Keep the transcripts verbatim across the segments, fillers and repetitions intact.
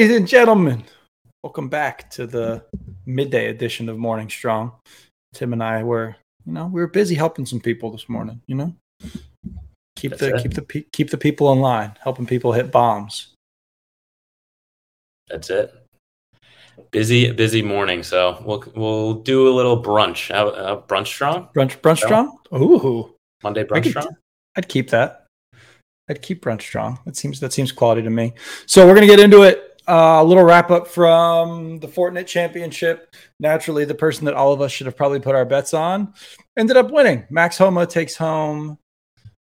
Ladies and gentlemen, welcome back to the midday edition of Morning Strong. Tim and I were, you know, we were busy helping some people this morning. You know, keep That's the it. keep the keep the people in line, helping people hit bombs. That's it. Busy, busy morning. So we'll we'll do a little brunch. Uh, brunch strong. Brunch, brunch so, strong. Ooh, Monday brunch could, strong. I'd keep that. I'd keep brunch strong. That seems that seems quality to me. So we're gonna get into it. Uh, a little wrap up from the Fortinet Championship. Naturally, the person that all of us should have probably put our bets on ended up winning. Max Homa takes home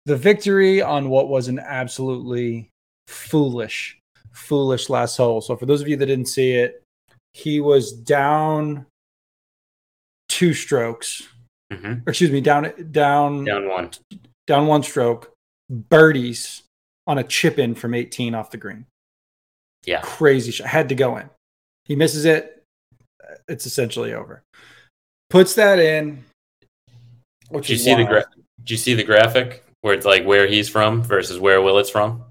the victory on what was an absolutely foolish, foolish last hole. So for those of you that didn't see it, he was down two strokes. Mm-hmm. Or excuse me, down down down one, down one stroke. Birdies on a chip in from eighteen off the green. Yeah. Crazy shot. Had to go in. He misses it. It's essentially over. Puts that in. Which do you is see wild. the gra- Do you see the graphic where it's like where he's from versus where Willett's from?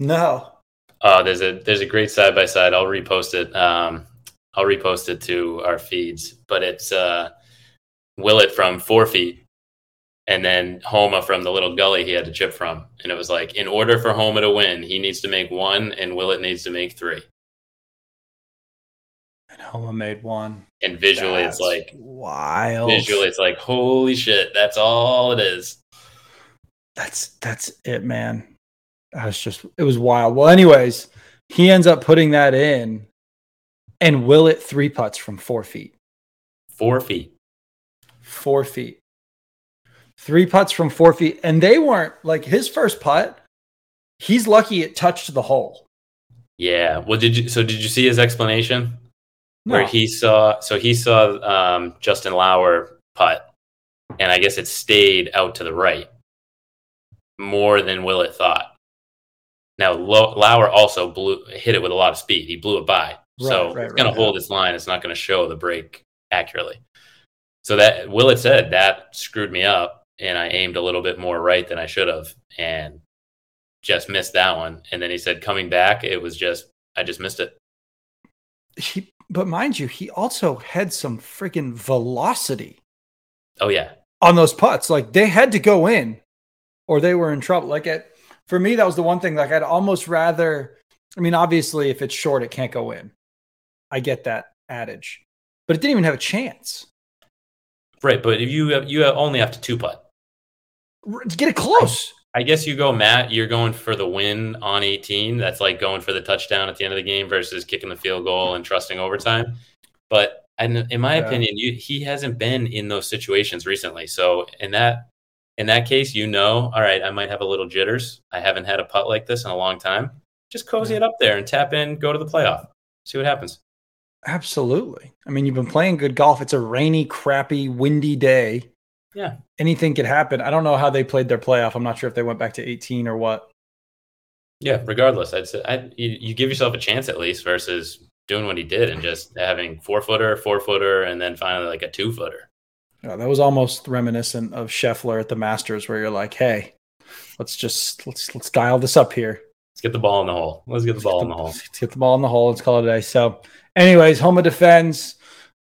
No. Uh, there's a there's a great side by side. I'll repost it. Um, I'll repost it to our feeds. But it's uh, Willett from four feet. And then Homa from the little gully he had to chip from. And it was like, in order for Homa to win, he needs to make one, and Willett needs to make three. And Homa made one. And visually, that's it's like... wild. Visually, it's like, holy shit, that's all it is. That's that's it, man. I was just... It was wild. Well, anyways, he ends up putting that in, and Willett three putts from four feet. Four feet. Four feet. Three putts from four feet, and they weren't like his first putt. He's lucky it touched the hole. Yeah. Well, did you? So did you see his explanation? No. Where he saw? So he saw um, Justin Lauer putt, and I guess it stayed out to the right more than Willett thought. Now Lauer also blew hit it with a lot of speed. He blew it by, right, so right, it's going right, to hold its line. It's not going to show the break accurately. So that Willett said that screwed me up. And I aimed a little bit more right than I should have and just missed that one. And then he said, coming back, it was just, I just missed it. He, but mind you, he also had some freaking velocity. Oh, yeah. On those putts. Like they had to go in or they were in trouble. Like it, for me, that was the one thing. Like I'd almost rather, I mean, obviously, if it's short, it can't go in. I get that adage, but it didn't even have a chance. Right. But if you have, you only have to two putt. Get it close. I guess you go, Matt, you're going for the win on eighteen. That's like going for the touchdown at the end of the game versus kicking the field goal and trusting overtime. But in my yeah. opinion, you, he hasn't been in those situations recently. So in that in that case, you know, all right, I might have a little jitters. I haven't had a putt like this in a long time. Just cozy yeah. it up there and tap in, go to the playoff, see what happens. Absolutely. I mean, you've been playing good golf. It's a rainy, crappy, windy day. Yeah. Anything could happen. I don't know how they played their playoff. I'm not sure if they went back to eighteen or what. Yeah, regardless. I'd say I'd, you, you give yourself a chance at least versus doing what he did and just having four-footer, four-footer, and then finally like a two-footer. Yeah, that was almost reminiscent of Scheffler at the Masters where you're like, hey, let's just let's let's dial this up here. Let's get the ball in the hole. Let's get the ball in the hole. Let's get the ball in the hole. Let's call it a day. So anyways, Homa defends.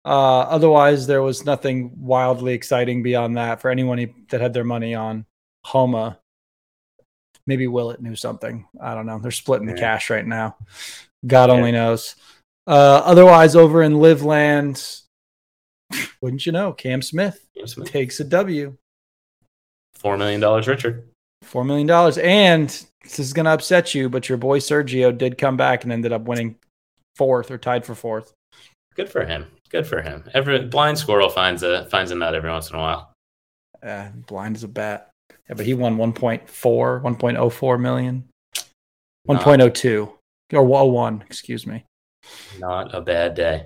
Uh, otherwise, there was nothing wildly exciting beyond that for anyone that had their money on Homa. Maybe Willett knew something. I don't know. They're splitting yeah. the cash right now. God yeah. only knows. Uh, otherwise, over in Live Land, wouldn't you know, Cam Smith, Cam Smith takes a W. four million dollars richer. four million dollars. And this is going to upset you, but your boy Sergio did come back and ended up winning fourth or tied for fourth. Good for him. Good for him. Every blind squirrel finds a finds a nut every once in a while. Uh, blind as a bat. Yeah, but he won one point four, one point oh four million. one point oh two or one, excuse me. Not a bad day.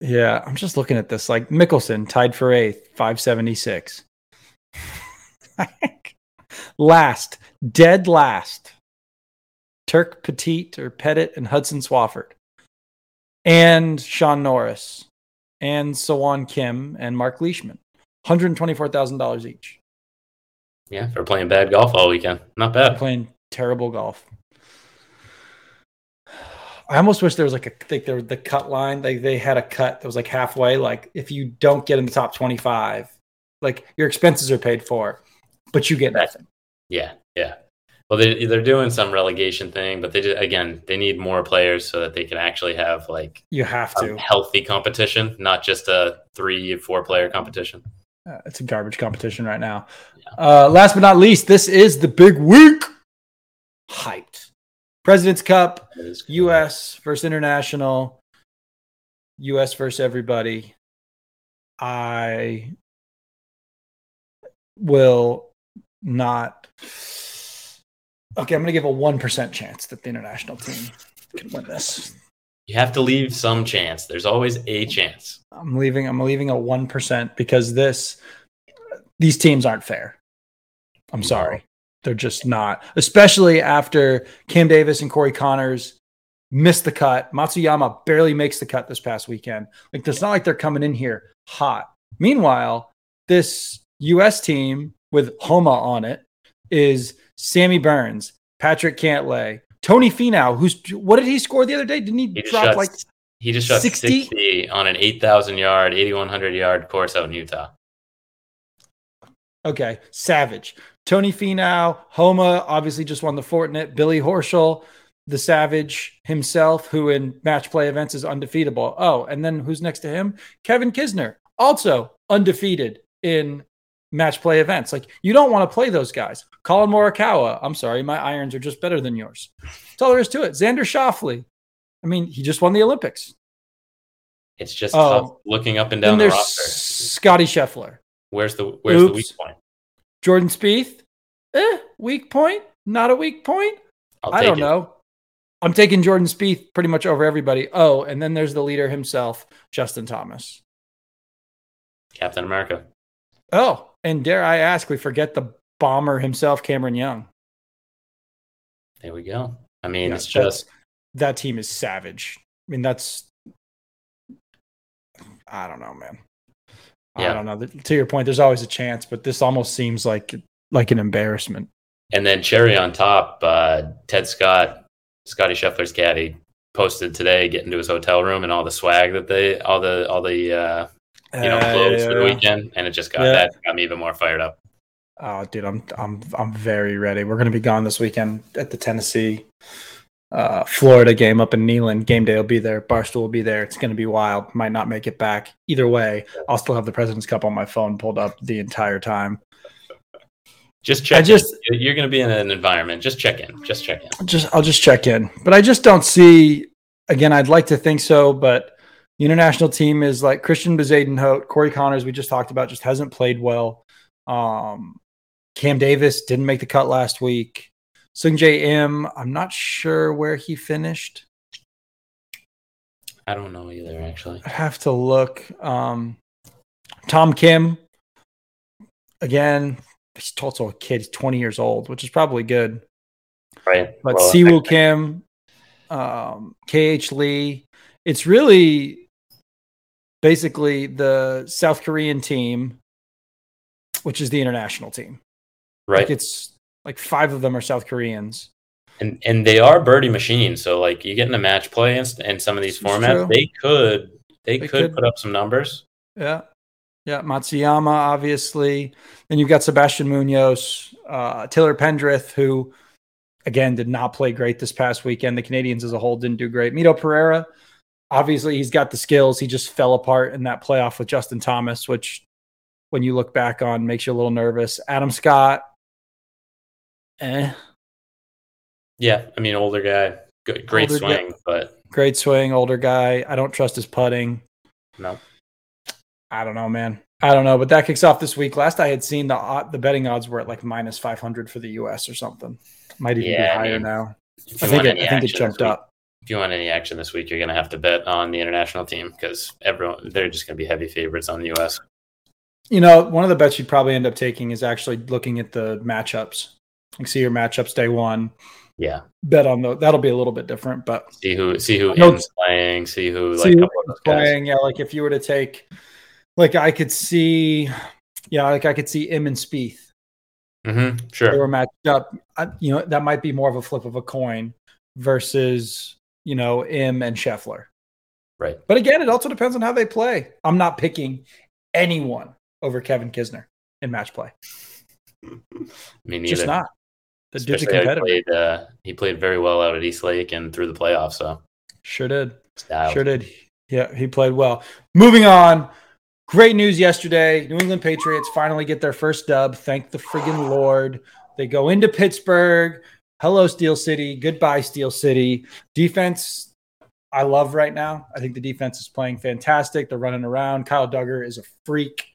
Yeah, I'm just looking at this. Like Mickelson tied for eighth, five seventy-six. Last, dead last. Turk Pettit or Pettit and Hudson Swafford. And Sean Norris, and Sahan Kim, and Mark Leishman, one hundred twenty-four thousand dollars each. Yeah, for playing bad golf all weekend. Not bad. They're playing terrible golf. I almost wish there was like a, like there was the cut line. They they had a cut that was like halfway. Like if you don't get in the top twenty-five, like your expenses are paid for, but you get nothing. Yeah, yeah. Well, they they're doing some relegation thing, but they just, again, they need more players so that they can actually have like you have to healthy competition, not just a three four player competition. Uh, it's a garbage competition right now. Yeah. Uh, last but not least, this is the big week. Hyped. President's Cup, U S versus international, U S versus everybody. I will not. Okay, I'm going to give a one percent chance that the international team can win this. You have to leave some chance. There's always a chance. I'm leaving I'm leaving a one percent because this these teams aren't fair. I'm sorry. They're just not. Especially after Cam Davis and Corey Connors missed the cut. Matsuyama barely makes the cut this past weekend. Like it's not like they're coming in here hot. Meanwhile, this U S team with Homa on it is Sammy Burns, Patrick Cantlay, Tony Finau, who's what did he score the other day? Didn't he, he drop shot, like he just shot sixty? sixty on an eight thousand yard, eighty one hundred yard course out in Utah? Okay, savage. Tony Finau, Homa obviously just won the Fortinet. Billy Horschel, the savage himself, who in match play events is undefeatable. Oh, and then who's next to him? Kevin Kisner, also undefeated in match play events. Like you don't want to play those guys. Colin Morikawa, I'm sorry, my irons are just better than yours. That's all there is to it. Xander Schauffele, I mean, he just won the Olympics. It's just um, tough looking up and down the roster. Scotty Scheffler. Where's the where's Oops. the weak point? Jordan Spieth, eh? Weak point? Not a weak point? I'll I don't it. know. I'm taking Jordan Spieth pretty much over everybody. Oh, and then there's the leader himself, Justin Thomas, Captain America. Oh. And dare I ask, we forget the bomber himself, Cameron Young. There we go. I mean, yeah, it's just... That team is savage. I mean, that's... I don't know, man. Yeah. I don't know. To your point, there's always a chance, but this almost seems like like an embarrassment. And then cherry on top, uh, Ted Scott, Scotty Scheffler's caddy, posted today, getting to his hotel room and all the swag that they... All the... all the uh, You know, close uh, for the weekend, and it just got yeah. that got me even more fired up. Oh, dude, I'm I'm I'm very ready. We're gonna be gone this weekend at the Tennessee, uh, Florida game up in Neyland. Game day will be there. Barstool will be there. It's gonna be wild. Might not make it back. Either way, I'll still have the President's Cup on my phone pulled up the entire time. Just check. I just in. You're gonna be in an environment. Just check in. Just check in. Just I'll just check in. But I just don't see. Again, I'd like to think so, but. The international team is like Christian Bezuidenhout, Corey Connors, we just talked about, just hasn't played well. Um, Cam Davis didn't make the cut last week. Sungjae Im, I'm not sure where he finished. I don't know either, actually. I have to look. Um, Tom Kim, again, he's also a kid. He's twenty years old, which is probably good. Right. But well, Siwoo Kim, um, K H Lee. It's really... Basically, the South Korean team, which is the international team, right? Like it's like five of them are South Koreans, and and they are birdie machines. So like you get in a match play and, and some of these formats, they could they, they could, could put up some numbers. Yeah, yeah. Matsuyama, obviously. Then you've got Sebastian Munoz, uh, Taylor Pendrith, who again did not play great this past weekend. The Canadians as a whole didn't do great. Mito Pereira. Obviously, he's got the skills. He just fell apart in that playoff with Justin Thomas, which when you look back on makes you a little nervous. Adam Scott. Eh. Yeah, I mean, older guy. Good, great older swing, guy. but. Great swing, older guy. I don't trust his putting. No. I don't know, man. I don't know, but that kicks off this week. Last I had seen, the the betting odds were at like minus five hundred for the U S or something. Might even yeah, be higher I mean, now. I think, it, I think it jumped up. If you want any action this week, you're going to have to bet on the international team because everyone they're just going to be heavy favorites on the U S. You know, one of the bets you'd probably end up taking is actually looking at the matchups. Like see your matchups day one. Yeah. Bet on those. That'll be a little bit different, but see who see who is playing, see who like see who playing. Yeah, like if you were to take, like I could see, yeah, like I could see Im and Spieth. Mm-hmm. Sure. They were matched up. I, you know, that might be more of a flip of a coin versus. you know, Im and Scheffler. Right. But again, it also depends on how they play. I'm not picking anyone over Kevin Kisner in match play. Me neither. Just not. The dude's a competitor. He played, uh, he played very well out at East Lake and through the playoffs. So sure did. Style. Sure did. Yeah, he played well. Moving on. Great news yesterday. New England Patriots finally get their first dub. Thank the friggin' Lord. They go into Pittsburgh. Hello, Steel City. Goodbye, Steel City. Defense, I love right now. I think the defense is playing fantastic. They're running around. Kyle Duggar is a freak.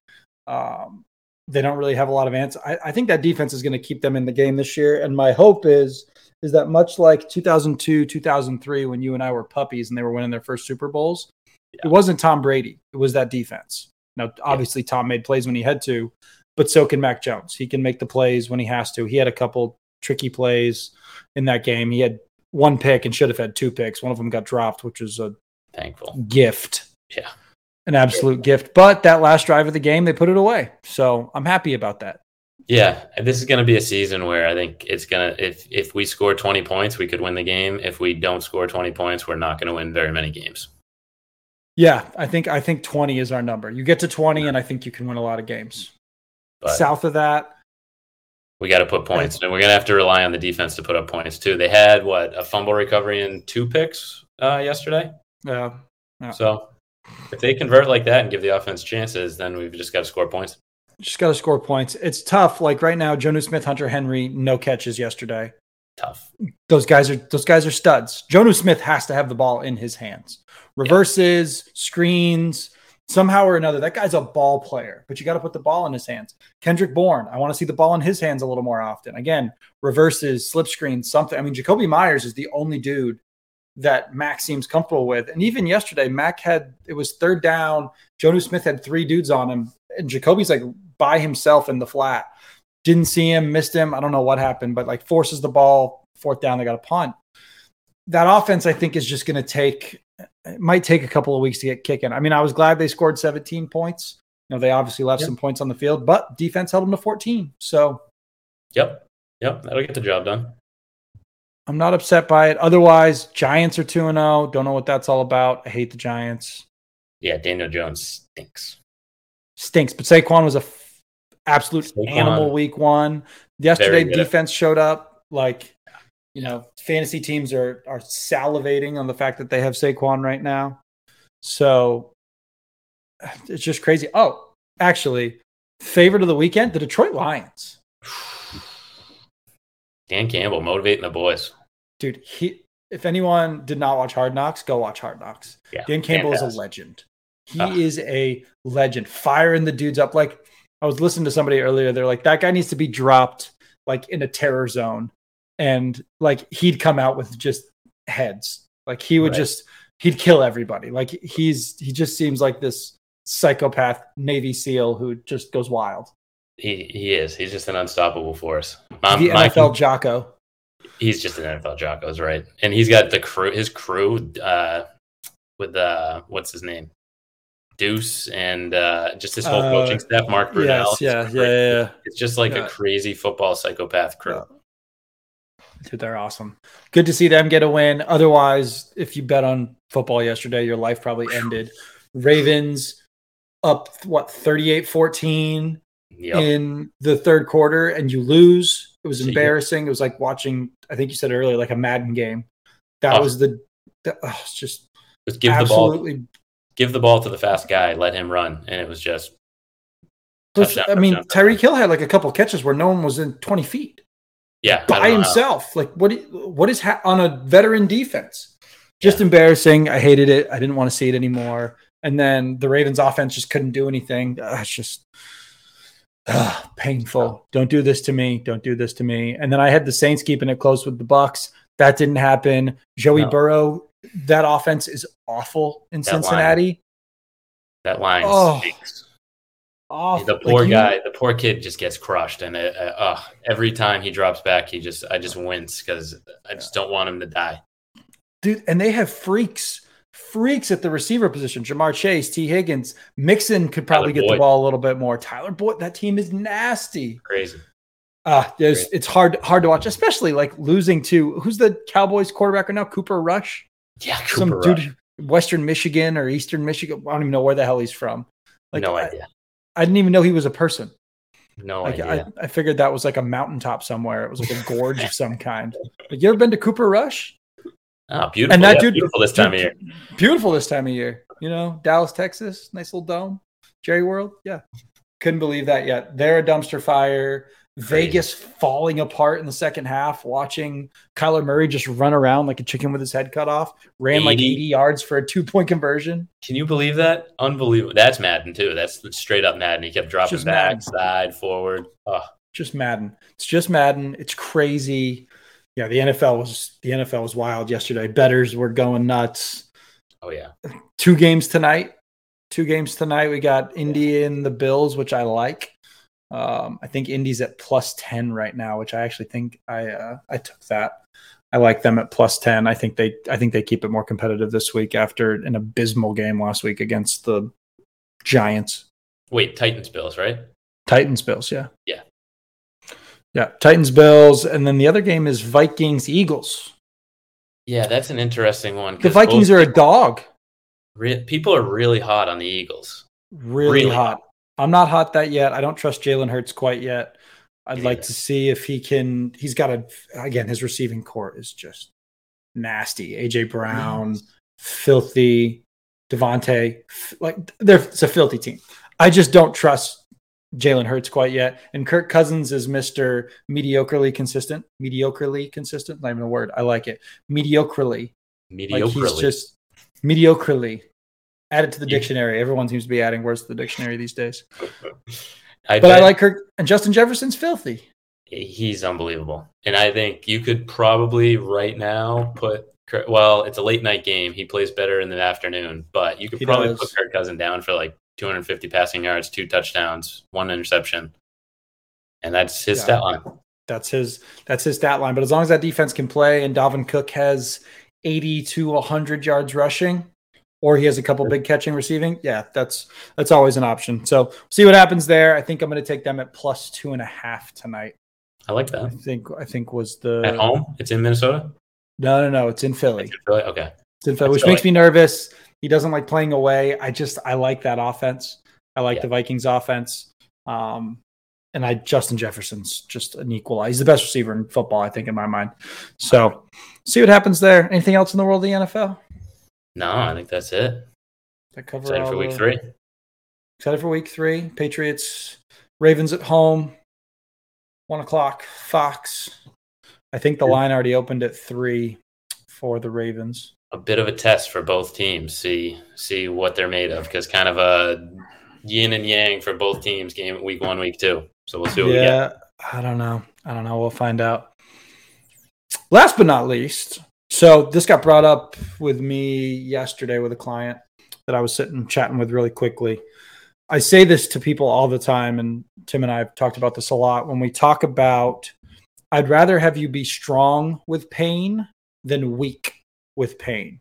Um, they don't really have a lot of answers. I, I think that defense is going to keep them in the game this year. And my hope is, is that much like two thousand two, two thousand three, when you and I were puppies and they were winning their first Super Bowls, yeah. It wasn't Tom Brady. It was that defense. Now, obviously, yeah. Tom made plays when he had to, but so can Mac Jones. He can make the plays when he has to. He had a couple tricky plays in that game. He had one pick and should have had two picks. One of them got dropped, which was a thankful gift. Yeah. An absolute gift. But that last drive of the game, they put it away. So I'm happy about that. Yeah. This is going to be a season where I think it's going to, if, if we score twenty points, we could win the game. If we don't score twenty points, we're not going to win very many games. Yeah. I think, I think twenty is our number. You get to twenty and I think you can win a lot of games. But south of that, we got to put points, and we're going to have to rely on the defense to put up points, too. They had, what, a fumble recovery and two picks uh, yesterday? Yeah. yeah. So if they convert like that and give the offense chances, then we've just got to score points. Just got to score points. It's tough. Like right now, Jonnu Smith, Hunter Henry, no catches yesterday. Tough. Those guys are those guys are studs. Jonnu Smith has to have the ball in his hands. Reverses, yeah. Screens. Somehow or another, that guy's a ball player, but you got to put the ball in his hands. Kendrick Bourne, I want to see the ball in his hands a little more often. Again, reverses, slip screens, something. I mean, Jacoby Myers is the only dude that Mac seems comfortable with. And even yesterday, Mac had, it was third down. Jonnu Smith had three dudes on him, and Jacoby's like by himself in the flat. Didn't see him, missed him. I don't know what happened, but like forces the ball, fourth down, they got a punt. That offense, I think, is just going to take – it might take a couple of weeks to get kicking. I mean, I was glad they scored seventeen points. You know, they obviously left yep. some points on the field, but defense held them to fourteen. So, yep, yep, that'll get the job done. I'm not upset by it. Otherwise, Giants are two and oh. Don't know what that's all about. I hate the Giants. Yeah, Daniel Jones stinks. Stinks, but Saquon was an f- absolute Saquon. animal week one. Yesterday, defense showed up like – you know, fantasy teams are are salivating on the fact that they have Saquon right now. So it's just crazy. Oh, actually, favorite of the weekend, the Detroit Lions. Dan Campbell motivating the boys. Dude, he, if anyone did not watch Hard Knocks, go watch Hard Knocks. Yeah, Dan Campbell fantastic. is a legend. He uh. is a legend. Firing the dudes up. Like, I was listening to somebody earlier. They're like, that guy needs to be dropped like in a terror zone. And like he'd come out with just heads, like he would right. just he'd kill everybody. Like he's he just seems like this psychopath Navy SEAL who just goes wild. He he is. He's just an unstoppable force. My, the my, N F L Jocko. He's just an N F L Jocko, is right. And he's got the crew. His crew uh, with uh, what's his name, Deuce, and uh, just his whole uh, coaching staff. Mark Brunell. Yes, yeah, yeah, yeah, yeah. It's just like yeah. a crazy football psychopath crew. Yeah. Dude, they're awesome. Good to see them get a win. Otherwise, if you bet on football yesterday, your life probably ended. Ravens up, what, thirty-eight fourteen yep. in the third quarter, and you lose. It was embarrassing. It was like watching, I think you said earlier, like a Madden game. That oh. was the, the oh, it's just, just give absolutely. The ball, give the ball to the fast guy, let him run, and it was just. Plus, touchdown, I mean, Tyreek Hill had like a couple catches where no one was in twenty feet. Yeah, by himself. Like what? What is ha- on a veteran defense? Just yeah. embarrassing. I hated it. I didn't want to see it anymore. And then the Ravens' offense just couldn't do anything. Uh, it's just uh, painful. Don't do this to me. Don't do this to me. And then I had the Saints keeping it close with the Bucs. That didn't happen. Joey no. Burrow. That offense is awful in that Cincinnati. Line. That line oh. stinks. Off. The poor like guy, you, the poor kid just gets crushed. And it, uh, uh, every time he drops back, he just, I just wince because I just don't want him to die. Dude, and they have freaks, freaks at the receiver position. Jamar Chase, T. Higgins, Mixon could probably Tyler get Boyd. the ball a little bit more. Tyler Boyd, that team is nasty. Crazy. Uh, there's, Crazy. It's hard, hard to watch, especially like losing to, who's the Cowboys quarterback right now? Cooper Rush. Yeah, Cooper some Rush. dude, Western Michigan or Eastern Michigan. I don't even know where the hell he's from. Like, no idea. I, I didn't even know he was a person. No like, idea. I, I figured that was like a mountaintop somewhere. It was like a gorge of some kind. Like, you ever been to Cooper Rush? Ah, oh, beautiful. And that yeah, dude, beautiful this time dude, of year. Beautiful this time of year. You know, Dallas, Texas, nice little dome. Jerry World, yeah. Couldn't believe that yet. They're a dumpster fire. Crazy. Vegas falling apart in the second half, watching Kyler Murray just run around like a chicken with his head cut off, ran eighty like eighty yards for a two-point conversion. Can you believe that? Unbelievable. That's Madden, too. That's straight up Madden. He kept dropping just back, Madden. side, forward. Oh. Just Madden. It's just Madden. It's crazy. Yeah, the N F L was the N F L was wild yesterday. Bettors were going nuts. Oh, yeah. Two games tonight. Two games tonight. We got Indy and the Bills, which I like. Um, I think Indy's at plus ten right now, which I actually think I uh, I took that. I like them at plus ten. I think they I think they keep it more competitive this week after an abysmal game last week against the Giants. Wait, Titans Bills, right? Titans Bills, yeah. Yeah. Yeah, Titans Bills, and then the other game is Vikings Eagles. Yeah, that's an interesting one. The Vikings are a dog. Re- people are really hot on the Eagles. Really, really hot. hot. I'm not hot that yet. I don't trust Jalen Hurts quite yet. I'd yeah. like to see if he can. He's got a again. His receiving core is just nasty. A J Brown, nice. filthy. Devontae, like they're it's a filthy team. I just don't trust Jalen Hurts quite yet. And Kirk Cousins is Mister Mediocrely consistent. Mediocrely consistent. Not even a word. I like it. Mediocrely. Mediocrely. Like he's just mediocrely. Add it to the dictionary. Everyone seems to be adding words to the dictionary these days. I but I like Kirk. And Justin Jefferson's filthy. He's unbelievable. And I think you could probably right now put Kirk, well, it's a late night game. He plays better in the afternoon. But you could he probably does. put Kirk Cousins down for like two hundred fifty passing yards, two touchdowns, one interception. And that's his yeah, stat line. That's his, that's his stat line. But as long as that defense can play and Dalvin Cook has eighty to one hundred yards rushing, or he has a couple big catching receiving. Yeah, that's that's always an option. So see what happens there. I think I'm going to take them at plus two and a half tonight. I like that. I think I think was the at home. It's in Minnesota. No, no, no. It's in Philly. It's in Philly? Okay. It's in Philly, which Philly. makes me nervous. He doesn't like playing away. I just I like that offense. I like yeah. the Vikings offense. Um, and I Justin Jefferson's just an equalizer. He's the best receiver in football, I think, in my mind. So right. see what happens there. Anything else in the world of the N F L? No, I think that's it. That cover excited for week the, three. Excited for week three. Patriots, Ravens at home. One o'clock, Fox. I think the line already opened at three for the Ravens. A bit of a test for both teams. See, see what they're made of, because kind of a yin and yang for both teams. Game week one, week two. So we'll see what yeah, we get. I don't know. I don't know. We'll find out. Last but not least. So this got brought up with me yesterday with a client that I was sitting chatting with really quickly. I say this to people all the time, and Tim and I have talked about this a lot. When we talk about, I'd rather have you be strong with pain than weak with pain.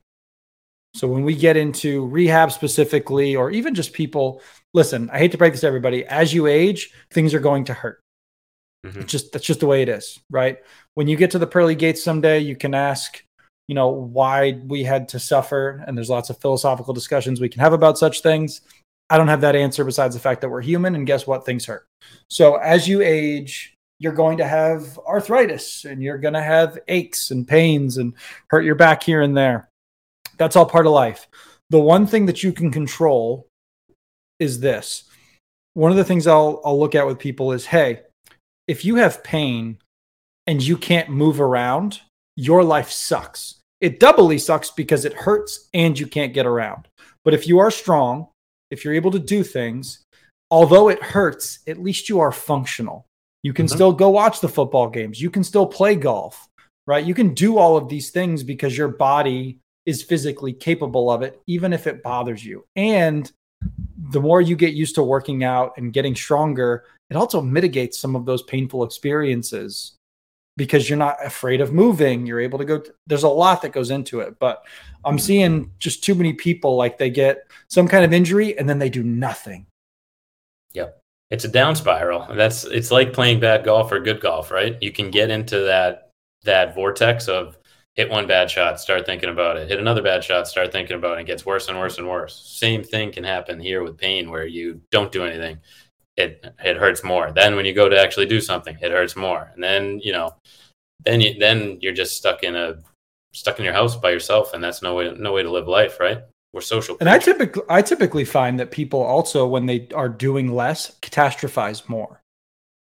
So when we get into rehab specifically, or even just people, listen, I hate to break this to everybody. As you age, things are going to hurt. Mm-hmm. It's just, that's just the way it is, right? When you get to the pearly gates someday, you can ask, you know, why we had to suffer. And there's lots of philosophical discussions we can have about such things. I don't have that answer besides the fact that we're human, and guess what? Things hurt. So as you age, you're going to have arthritis, and you're going to have aches and pains and hurt your back here and there. That's all part of life. The one thing that you can control is this. One of the things I'll, I'll look at with people is, hey, if you have pain and you can't move around, your life sucks. It doubly sucks because it hurts and you can't get around. But if you are strong, if you're able to do things, although it hurts, at least you are functional. You can mm-hmm. still go watch the football games. You can still play golf, right? You can do all of these things because your body is physically capable of it, even if it bothers you. And the more you get used to working out and getting stronger, it also mitigates some of those painful experiences, because you're not afraid of moving. You're able to go. T- There's a lot that goes into it, but I'm seeing just too many people, like they get some kind of injury and then they do nothing. Yep. It's a down spiral. That's it's like playing bad golf or good golf, right? You can get into that, that vortex of hit one bad shot, start thinking about it, hit another bad shot, start thinking about it. It gets worse and worse and worse. Same thing can happen here with pain where you don't do anything. It it hurts more. Then when you go to actually do something, it hurts more. And then, you know, then you then you're just stuck in a stuck in your house by yourself, and that's no way no way to live life, right? We're social. And I typically I typically find that people also, when they are doing less, catastrophize more.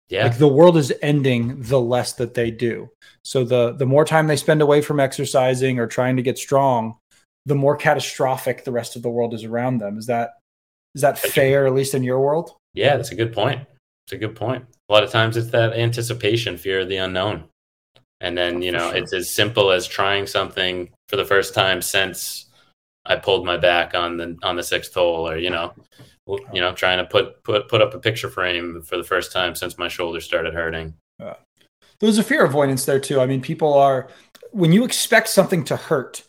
Yeah. Like the world is ending the less that they do. So the the more time they spend away from exercising or trying to get strong, the more catastrophic the rest of the world is around them. Is that is that that's fair, true. At least in your world? Yeah, that's a good point. It's a good point. A lot of times it's that anticipation, fear of the unknown. And then, you know, sure. It's as simple as trying something for the first time since I pulled my back on the on the sixth hole, or, you know, you know, trying to put, put, put up a picture frame for the first time since my shoulder started hurting. Yeah. There's a fear avoidance there too. I mean, people are, when you expect something to hurt,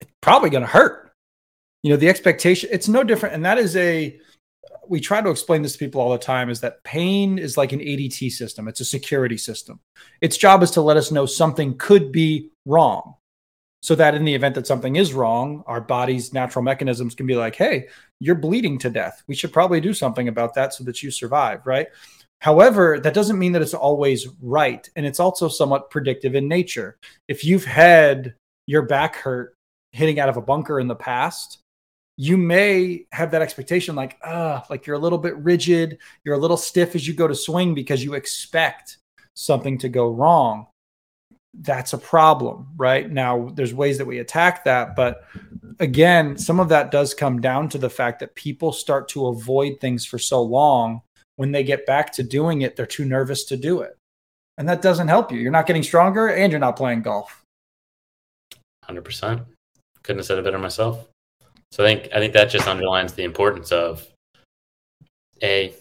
it's probably going to hurt. You know, the expectation, it's no different. And that is a, we try to explain this to people all the time, is that pain is like an A D T system. It's a security system. Its job is to let us know something could be wrong, so that in the event that something is wrong, our body's natural mechanisms can be like, hey, you're bleeding to death. We should probably do something about that so that you survive, right? However, that doesn't mean that it's always right. And it's also somewhat predictive in nature. If you've had your back hurt hitting out of a bunker in the past, you may have that expectation like, ah, like you're a little bit rigid, you're a little stiff as you go to swing because you expect something to go wrong. That's a problem, right? Now, there's ways that we attack that. But again, some of that does come down to the fact that people start to avoid things for so long. When they get back to doing it, they're too nervous to do it. And that doesn't help you. You're not getting stronger and you're not playing golf. one hundred percent. Couldn't have said it better myself. So I think I think that just underlines the importance of A,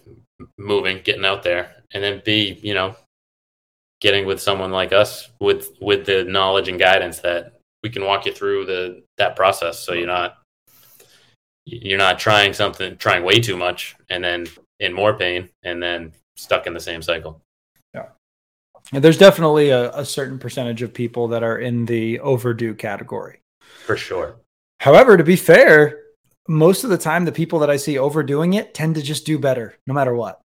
moving, getting out there, and then B, you know, getting with someone like us with with the knowledge and guidance that we can walk you through the that process, so you're not you're not trying something trying way too much and then in more pain and then stuck in the same cycle. Yeah. And there's definitely a, a certain percentage of people that are in the overdue category. For sure. However, to be fair, most of the time, the people that I see overdoing it tend to just do better no matter what.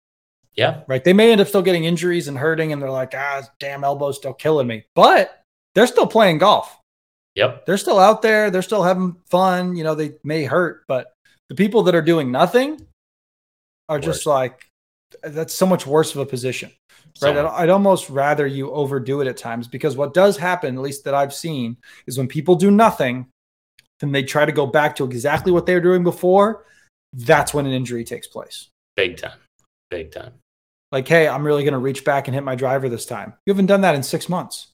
Yeah. Right. They may end up still getting injuries and hurting, and they're like, ah, damn, elbow's still killing me, but they're still playing golf. Yep. They're still out there. They're still having fun. You know, they may hurt, but the people that are doing nothing are Word. Just like, that's so much worse of a position, right? So, I'd, I'd almost rather you overdo it at times, because what does happen, at least that I've seen, is when people do nothing, then they try to go back to exactly what they were doing before. That's when an injury takes place. Big time. Big time. Like, hey, I'm really going to reach back and hit my driver this time. You haven't done that in six months.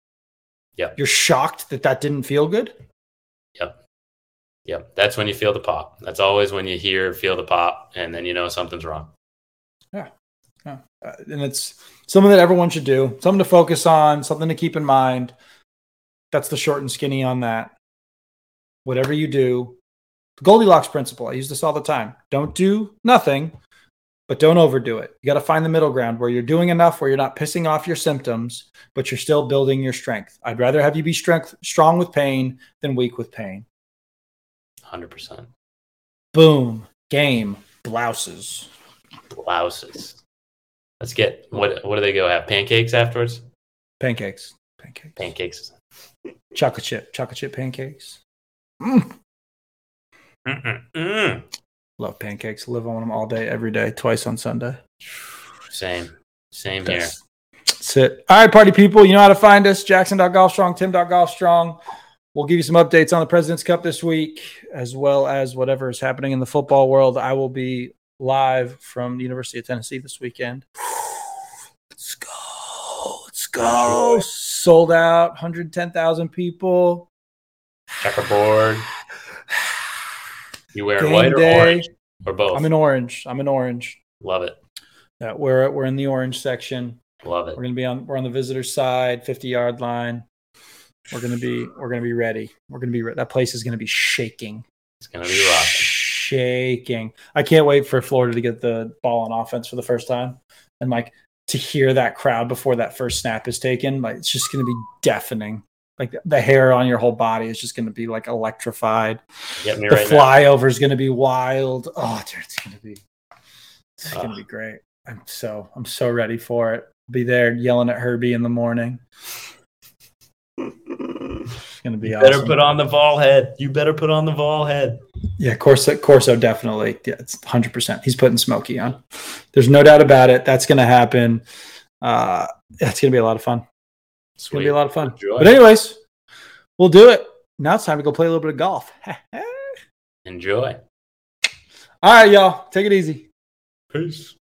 Yeah. You're shocked that that didn't feel good? Yep. Yep. That's when you feel the pop. That's always when you hear, feel the pop, and then you know something's wrong. Yeah. yeah. Uh, and it's something that everyone should do, something to focus on, something to keep in mind. That's the short and skinny on that. Whatever you do, the Goldilocks principle. I use this all the time. Don't do nothing, but don't overdo it. You got to find the middle ground where you're doing enough, where you're not pissing off your symptoms, but you're still building your strength. I'd rather have you be strength, strong with pain than weak with pain. one hundred percent. Boom. Game. Blouses. Blouses. Let's get, what What do they go have? Pancakes afterwards? Pancakes. Pancakes. Pancakes. Chocolate chip. Chocolate chip pancakes. Mm. Mm-mm. Mm. Love pancakes. Live on them all day, every day, twice on Sunday. Same. Same that's, here. That's it. All right, party people. You know how to find us. Jackson dot golf strong, Tim dot golf strong. We'll give you some updates on the President's Cup this week, as well as whatever is happening in the football world. I will be live from the University of Tennessee this weekend. Let's go. Let's go. Sold out. one hundred ten thousand people. Checkerboard. You wearing Game white or day. Orange or both? I'm in orange. I'm in orange. Love it. Yeah, we're we're in the orange section. Love it. We're gonna be on we're on the visitor side, fifty yard line. We're gonna be we're gonna be ready. We're gonna be re- that place is gonna be shaking. It's gonna be rocking. Shaking. I can't wait for Florida to get the ball on offense for the first time, and like to hear that crowd before that first snap is taken. Like it's just gonna be deafening. Like the hair on your whole body is just going to be like electrified. Get me the right flyover now. Is going to be wild. Oh, dude, it's going to be, it's oh. going to be great. I'm so, I'm so ready for it. I'll be there yelling at Herbie in the morning. It's going to be you awesome. Better put on the ball head. You better put on the ball head. Yeah. Corso, Corso definitely. Yeah. It's one hundred percent. He's putting Smokey on. There's no doubt about it. That's going to happen. Uh, that's going to be a lot of fun. It's going to be a lot of fun. Enjoy. But anyways, we'll do it. Now it's time to go play a little bit of golf. Enjoy. All right, y'all. Take it easy. Peace.